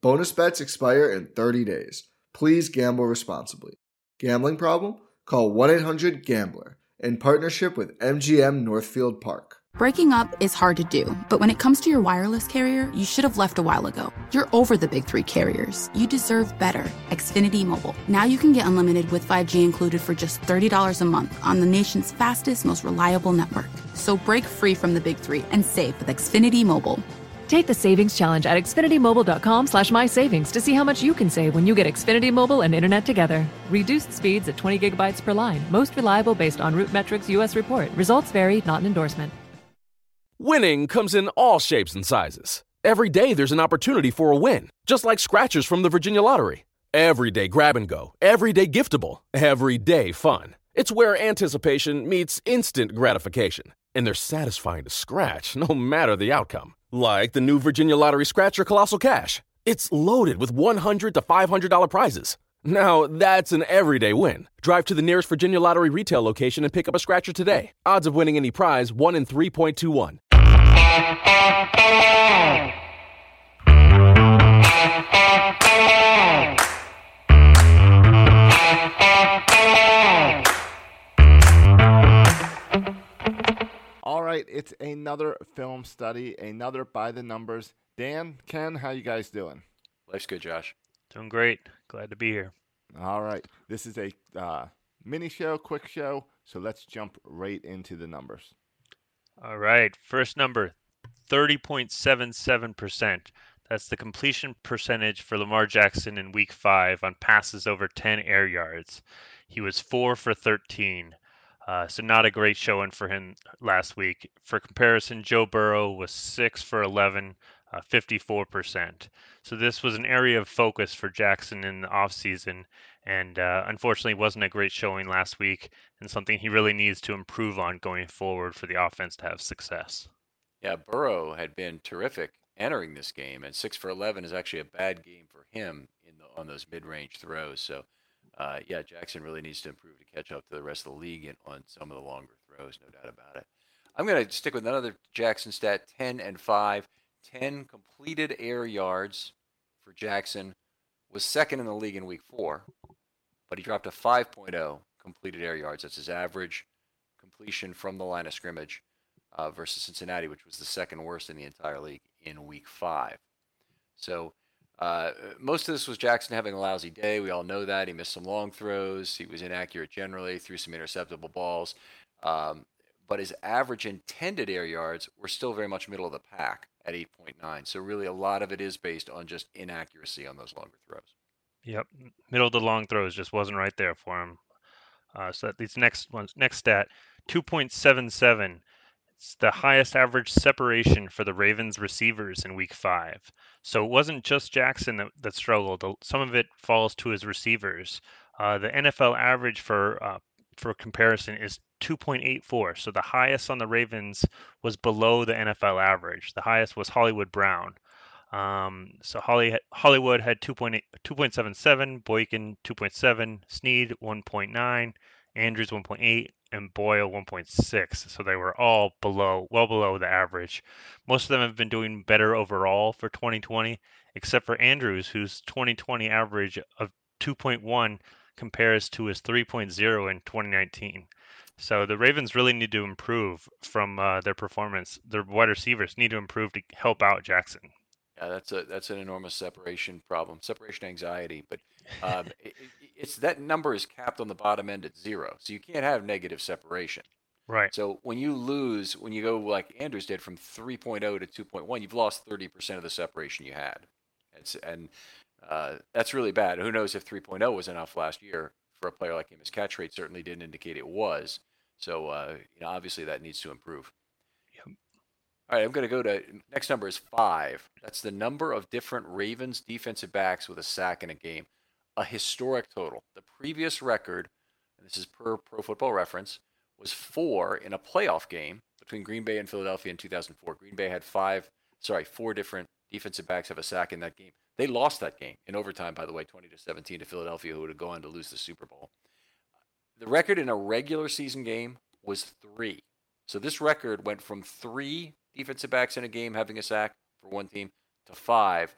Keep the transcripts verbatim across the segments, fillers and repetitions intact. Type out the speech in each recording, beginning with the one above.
Bonus bets expire in thirty days. Please gamble responsibly. Gambling problem? Call one eight hundred gambler in partnership with M G M Northfield Park. Breaking up is hard to do, but when it comes to your wireless carrier, you should have left a while ago. You're over the big three carriers. You deserve better. Xfinity Mobile. Now you can get unlimited with five G included for just thirty dollars a month on the nation's fastest, most reliable network. So break free from the big three and save with Xfinity Mobile. Take the savings challenge at xfinitymobile.com slash my savings to see how much you can save when you get Xfinity Mobile and internet together. Reduced speeds at twenty gigabytes per line. Most reliable based on Root Metrics U S report. Results vary, not an endorsement. Winning comes in all shapes and sizes. Every day there's an opportunity for a win, just like scratchers from the Virginia Lottery. Every day grab and go, every day giftable, every day fun. It's where anticipation meets instant gratification, and they're satisfying to scratch no matter the outcome. Like the new Virginia Lottery Scratcher Colossal Cash. It's loaded with one hundred to five hundred dollars prizes. Now, that's an everyday win. Drive to the nearest Virginia Lottery retail location and pick up a Scratcher today. Odds of winning any prize, one in three point two one. All right, it's another film study, another by the numbers. Dan, Ken, how you guys doing? Life's good, Josh. Doing great. Glad to be here. All right, this is a uh, mini show, quick show, so let's jump right into the numbers. All right, first number, thirty point seven seven percent. That's the completion percentage for Lamar Jackson in week five on passes over ten air yards. He was four for thirteen. Uh, so not a great showing for him last week. For comparison, Joe Burrow was six for eleven, uh, fifty-four percent. So this was an area of focus for Jackson in the offseason, and uh, unfortunately wasn't a great showing last week, and something he really needs to improve on going forward for the offense to have success. Yeah, Burrow had been terrific entering this game, and six for eleven is actually a bad game for him in the, on those mid-range throws. So Uh, yeah, Jackson really needs to improve to catch up to the rest of the league and on some of the longer throws, no doubt about it. I'm going to stick with another Jackson stat, ten and five. ten completed air yards for Jackson, was second in the league in week four, but he dropped to five point oh completed air yards. That's his average completion from the line of scrimmage uh, versus Cincinnati, which was the second worst in the entire league in week five. So Uh, most of this was Jackson having a lousy day. We all know that. He missed some long throws. He was inaccurate generally, threw some interceptable balls. Um, but his average intended air yards were still very much middle of the pack at eight point nine. So really a lot of it is based on just inaccuracy on those longer throws. Yep. Middle of the long throws just wasn't right there for him. Uh, so these next ones, next stat, two point seven seven. It's the highest average separation for the Ravens receivers in week five. So it wasn't just Jackson that, that struggled. Some of it falls to his receivers. Uh, the N F L average for uh, for comparison is two point eight four. So the highest on the Ravens was below the N F L average. The highest was Hollywood Brown. Um, so Holly, Hollywood had two point seven seven, Boykin two point seven, Snead one point nine, Andrews one point eight, and Boyle one point six. So they were all below, well below the average. Most of them have been doing better overall for twenty twenty, except for Andrews, whose twenty twenty average of two point one compares to his three point oh in twenty nineteen. So the Ravens really need to improve from uh, their performance. Their wide receivers need to improve to help out Jackson. Yeah, that's a that's an enormous separation problem, separation anxiety. But um, it, it's that number is capped on the bottom end at zero, so you can't have negative separation. Right. So when you lose, when you go like Andrews did from three point oh to two point one, you've lost thirty percent of the separation you had. It's, and uh, that's really bad. Who knows if three point oh was enough last year for a player like him? His catch rate certainly didn't indicate it was. So uh, you know, obviously that needs to improve. All right, I'm going to go to next number is five. That's the number of different Ravens defensive backs with a sack in a game, a historic total. The previous record, and this is per Pro Football Reference, was four in a playoff game between Green Bay and Philadelphia in two thousand four. Green Bay had five, sorry, four different defensive backs have a sack in that game. They lost that game in overtime, by the way, twenty to seventeen to Philadelphia, who would have gone to lose the Super Bowl. The record in a regular season game was three. So this record went from three defensive backs in a game having a sack for one team to five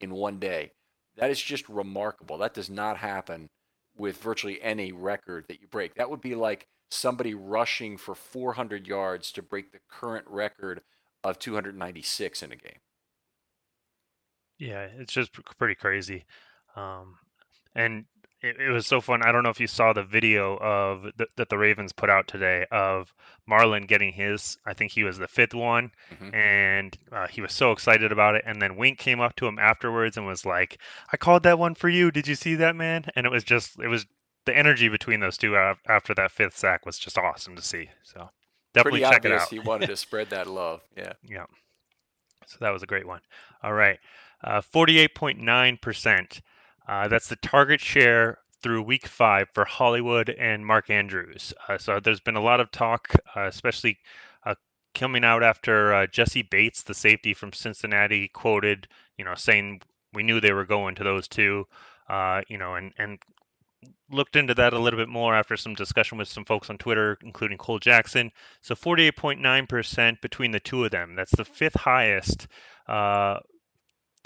in one day. That is just remarkable. That does not happen with virtually any record that you break. That would be like somebody rushing for four hundred yards to break the current record of two hundred ninety-six in a game. Yeah, it's just pretty crazy. Um, and it, it was so fun. I don't know if you saw the video of th- that the Ravens put out today of Marlon getting his. I think he was the fifth one, mm-hmm. and uh, he was so excited about it. And then Wink came up to him afterwards and was like, "I called that one for you. Did you see that, man?" And it was just, it was the energy between those two after that fifth sack was just awesome to see. So definitely pretty check it out. He wanted to spread that love. Yeah. Yeah. So that was a great one. All right, uh, forty-eight point nine percent. Uh, that's the target share through week five for Hollywood and Mark Andrews. Uh, so there's been a lot of talk, uh, especially uh, coming out after uh, Jesse Bates, the safety from Cincinnati, quoted, you know, saying we knew they were going to those two, uh, you know, and, and looked into that a little bit more after some discussion with some folks on Twitter, including Cole Jackson. So forty-eight point nine percent between the two of them. That's the fifth highest uh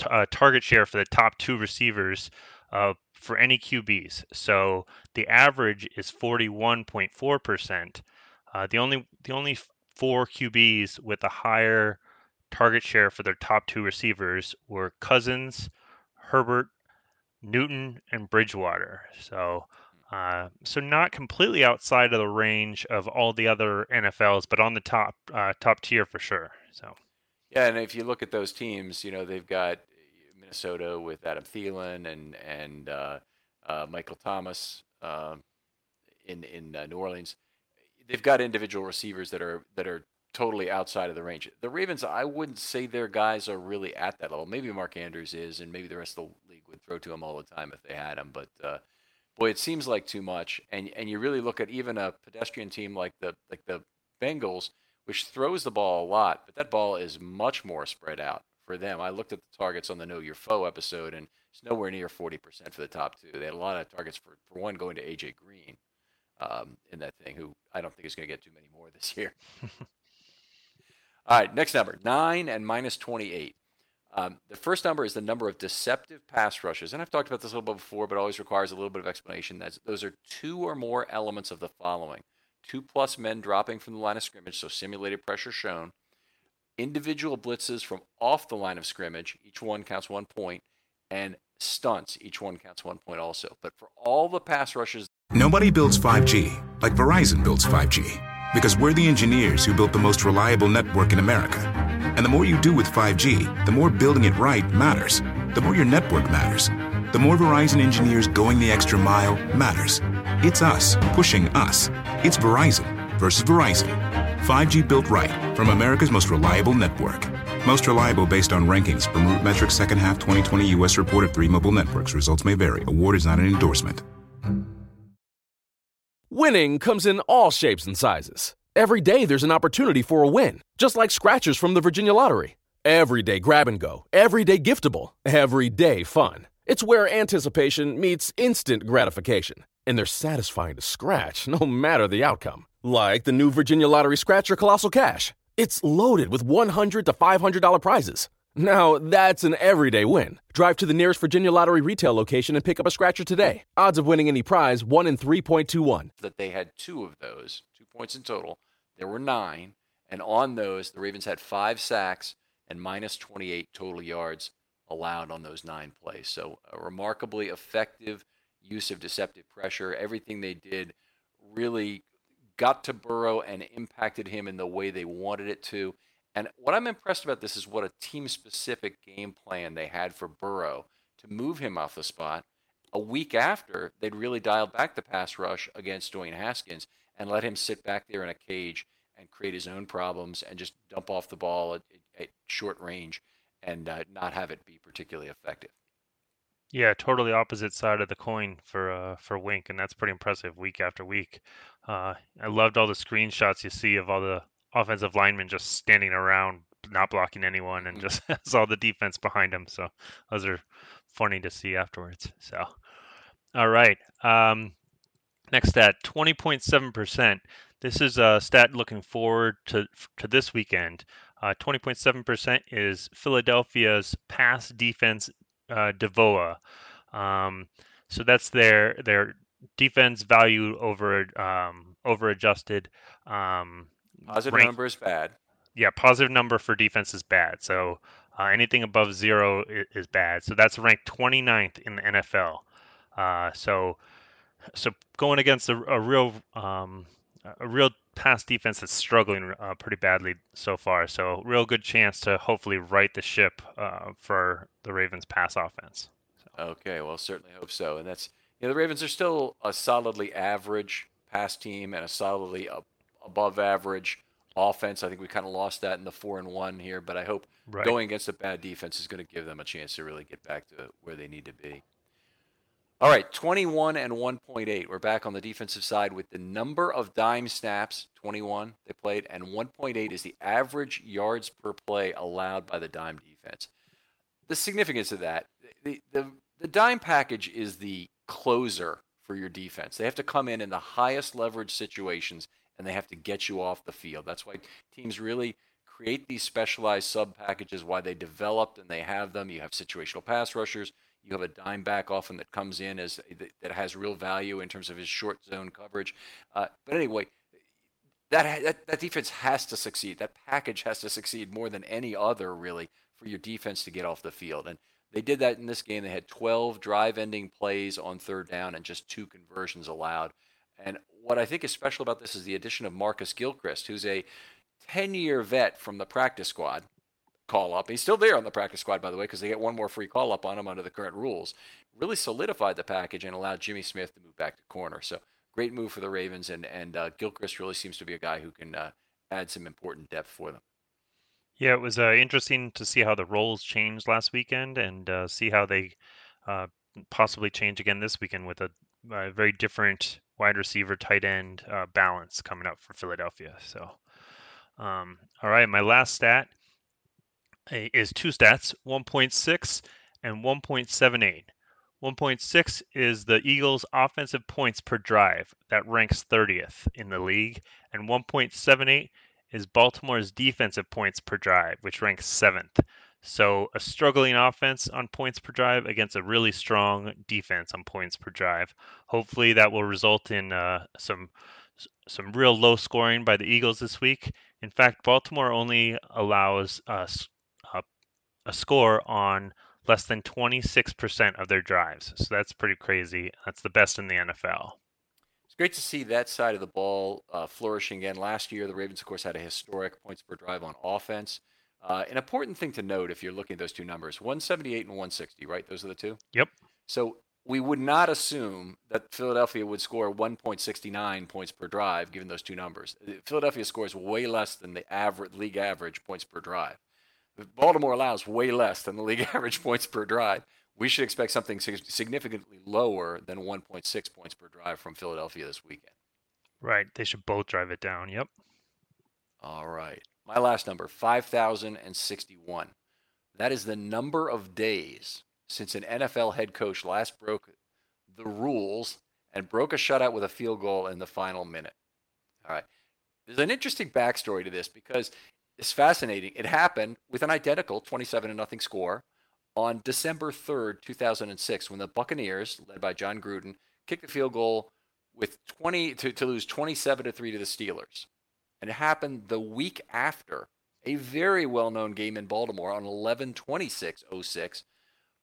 Uh, target share for the top two receivers uh, for any Q Bs. So the average is forty-one point four percent. Uh, the only the only four Q Bs with a higher target share for their top two receivers were Cousins, Herbert, Newton, and Bridgewater. So uh, so not completely outside of the range of all the other N F Ls, but on the top uh, top tier for sure. So. Yeah, and if you look at those teams, you know, they've got Minnesota with Adam Thielen and and uh, uh, Michael Thomas uh, in in uh, New Orleans. They've got individual receivers that are that are totally outside of the range. The Ravens, I wouldn't say their guys are really at that level. Maybe Mark Andrews is, and maybe the rest of the league would throw to him all the time if they had him. But uh, boy, it seems like too much. And and you really look at even a pedestrian team like the like the Bengals, which throws the ball a lot, but that ball is much more spread out for them. I looked at the targets on the Know Your Foe episode, and it's nowhere near forty percent for the top two. They had a lot of targets for, for one going to A J. Green um, in that thing, who I don't think is going to get too many more this year. All right, next number, nine and minus twenty-eight. Um, the first number is the number of deceptive pass rushes, and I've talked about this a little bit before, but always requires a little bit of explanation. That's, those are two or more elements of the following. Two-plus men dropping from the line of scrimmage, so simulated pressure shown. Individual blitzes from off the line of scrimmage, each one counts one point. And stunts, each one counts one point also. But for all the pass rushes... Nobody builds five G like Verizon builds five G. Because we're the engineers who built the most reliable network in America. And the more you do with five G, the more building it right matters. The more your network matters. The more Verizon engineers going the extra mile matters. It's us pushing us. It's Verizon versus Verizon. five G built right from America's most reliable network. Most reliable based on rankings from RootMetrics second half twenty twenty U S report of three mobile networks. Results may vary. Award is not an endorsement. Winning comes in all shapes and sizes. Every day there's an opportunity for a win, just like scratchers from the Virginia Lottery. Every day grab and go, every day giftable, every day fun. It's where anticipation meets instant gratification, and they're satisfying to scratch no matter the outcome. Like the new Virginia Lottery Scratcher Colossal Cash. It's loaded with one hundred to five hundred dollars prizes. Now, that's an everyday win. Drive to the nearest Virginia Lottery retail location and pick up a scratcher today. Odds of winning any prize, one in three point two one. That they had two of those, two points in total. There were nine, and on those, the Ravens had five sacks and minus twenty-eight total yards allowed on those nine plays. So a remarkably effective use of deceptive pressure. Everything they did really got to Burrow and impacted him in the way they wanted it to. And what I'm impressed about this is what a team-specific game plan they had for Burrow to move him off the spot. A week after, they'd really dialed back the pass rush against Dwayne Haskins and let him sit back there in a cage and create his own problems and just dump off the ball at, at short range and uh, not have it be particularly effective. Yeah, totally opposite side of the coin for uh, for Wink, and that's pretty impressive week after week. Uh, I loved all the screenshots you see of all the offensive linemen just standing around, not blocking anyone, and just has all the defense behind them. So those are funny to see afterwards. So, all right. Um, next stat, twenty point seven percent. This is a stat looking forward to to this weekend. Uh, twenty point seven percent is Philadelphia's pass defense uh, D V O A. Um, so that's their their defense value over um, over adjusted. Um, Positive rank. Number is bad. Yeah, positive number for defense is bad. So uh, anything above zero is, is bad. So that's ranked twenty-ninth in the N F L. Uh, so so going against a, a real um, a real pass defense that's struggling uh, pretty badly so far. So real good chance to hopefully right the ship uh, for the Ravens' pass offense. So. Okay, well, certainly hope so. And that's you know the Ravens are still a solidly average pass team and a solidly up. above average offense. I think we kind of lost that in the four and one here, but I hope right. going against a bad defense is going to give them a chance to really get back to where they need to be. All right, twenty-one and one point eight. We're back on the defensive side with the number of dime snaps, twenty-one they played, and one point eight is the average yards per play allowed by the dime defense. The significance of that, the the, the dime package is the closer for your defense. They have to come in in the highest leverage situations and they have to get you off the field. That's why teams really create these specialized sub-packages, why they developed and they have them. You have situational pass rushers. You have a dime back often that comes in as that has real value in terms of his short zone coverage. Uh, but anyway, that, that that defense has to succeed. That package has to succeed more than any other, really, for your defense to get off the field. And they did that in this game. They had twelve drive-ending plays on third down and just two conversions allowed. And what I think is special about this is the addition of Marcus Gilchrist, who's a ten-year vet from the practice squad call-up. He's still there on the practice squad, by the way, because they get one more free call-up on him under the current rules. Really solidified the package and allowed Jimmy Smith to move back to corner. So great move for the Ravens, and, and uh, Gilchrist really seems to be a guy who can uh, add some important depth for them. Yeah, it was uh, interesting to see how the roles changed last weekend and uh, see how they uh, possibly change again this weekend with a, a very different wide receiver, tight end uh, balance coming up for Philadelphia. So, um, all right, my last stat is two stats, one point six and one point seven eight. one point six is the Eagles' offensive points per drive. That ranks thirtieth in the league. And one point seven eight is Baltimore's defensive points per drive, which ranks seventh. So a struggling offense on points per drive against a really strong defense on points per drive. Hopefully that will result in uh, some some real low scoring by the Eagles this week. In fact, Baltimore only allows a, a, a score on less than twenty-six percent of their drives. So that's pretty crazy. That's the best in the N F L. It's great to see that side of the ball uh, flourishing again. Last year, the Ravens, of course, had a historic points per drive on offense. Uh, an important thing to note if you're looking at those two numbers, one seventy-eight and one sixty, right? Those are the two? Yep. So we would not assume that Philadelphia would score one point six nine points per drive, given those two numbers. Philadelphia scores way less than the average league average points per drive. Baltimore allows way less than the league average points per drive. We should expect something significantly lower than one point six points per drive from Philadelphia this weekend. Right. They should both drive it down. Yep. All right. My last number, five thousand sixty-one. That is the number of days since an N F L head coach last broke the rules and broke a shutout with a field goal in the final minute. All right. There's an interesting backstory to this because it's fascinating. It happened with an identical twenty-seven to nothing score on December third, two thousand six, when the Buccaneers, led by John Gruden, kicked a field goal with twenty to, to lose twenty-seven to three to the Steelers. And it happened the week after a very well-known game in Baltimore on eleven twenty-six oh six,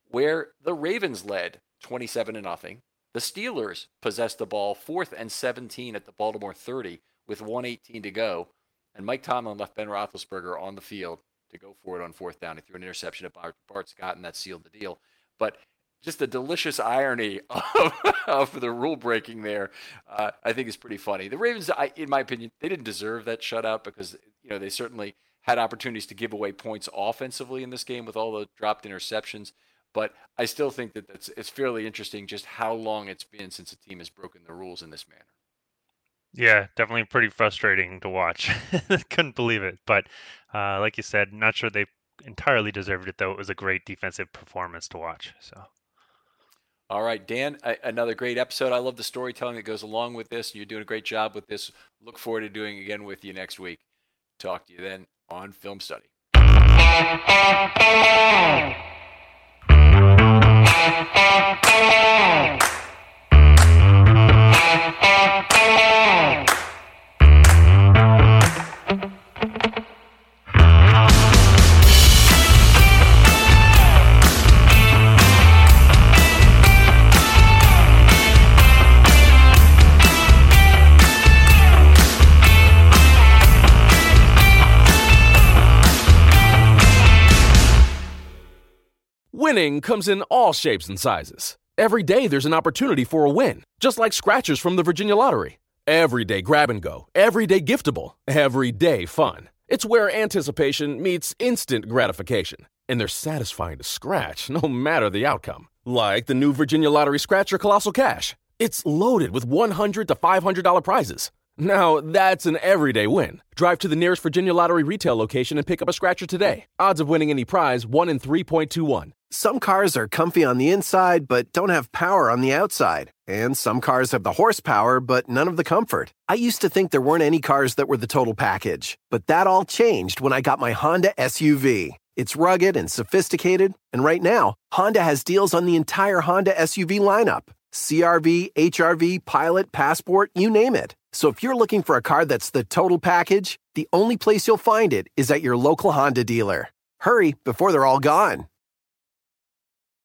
where the Ravens led twenty-seven to nothing. The Steelers possessed the ball fourth and seventeen at the Baltimore thirty with one eighteen to go. And Mike Tomlin left Ben Roethlisberger on the field to go for it on fourth down. He threw an interception at Bart, Bart Scott, and that sealed the deal. But just the delicious irony of, of the rule breaking there, uh, I think is pretty funny. The Ravens, I, in my opinion, they didn't deserve that shutout because you know they certainly had opportunities to give away points offensively in this game with all the dropped interceptions. But I still think that that's, it's fairly interesting just how long it's been since a team has broken the rules in this manner. Yeah, definitely pretty frustrating to watch. Couldn't believe it. But uh, like you said, not sure they entirely deserved it, though. It was a great defensive performance to watch. So, all right, Dan, I, another great episode. I love the storytelling that goes along with this. You're doing a great job with this. Look forward to doing it again with you next week. Talk to you then on Film Study. Winning comes in all shapes and sizes. Every day there's an opportunity for a win, just like scratchers from the Virginia Lottery. Every day grab and go, every day giftable, every day fun. It's where anticipation meets instant gratification, and they're satisfying to scratch no matter the outcome. Like the new Virginia Lottery Scratcher Colossal Cash. It's loaded with one hundred to five hundred dollars prizes. Now, that's an everyday win. Drive to the nearest Virginia Lottery retail location and pick up a scratcher today. Odds of winning any prize, one in three point two one. Some cars are comfy on the inside, but don't have power on the outside. And some cars have the horsepower, but none of the comfort. I used to think there weren't any cars that were the total package. But that all changed when I got my Honda S U V. It's rugged and sophisticated. And right now, Honda has deals on the entire Honda S U V lineup. C R V, H R V, Pilot, Passport, you name it. So if you're looking for a car that's the total package, the only place you'll find it is at your local Honda dealer. Hurry before they're all gone.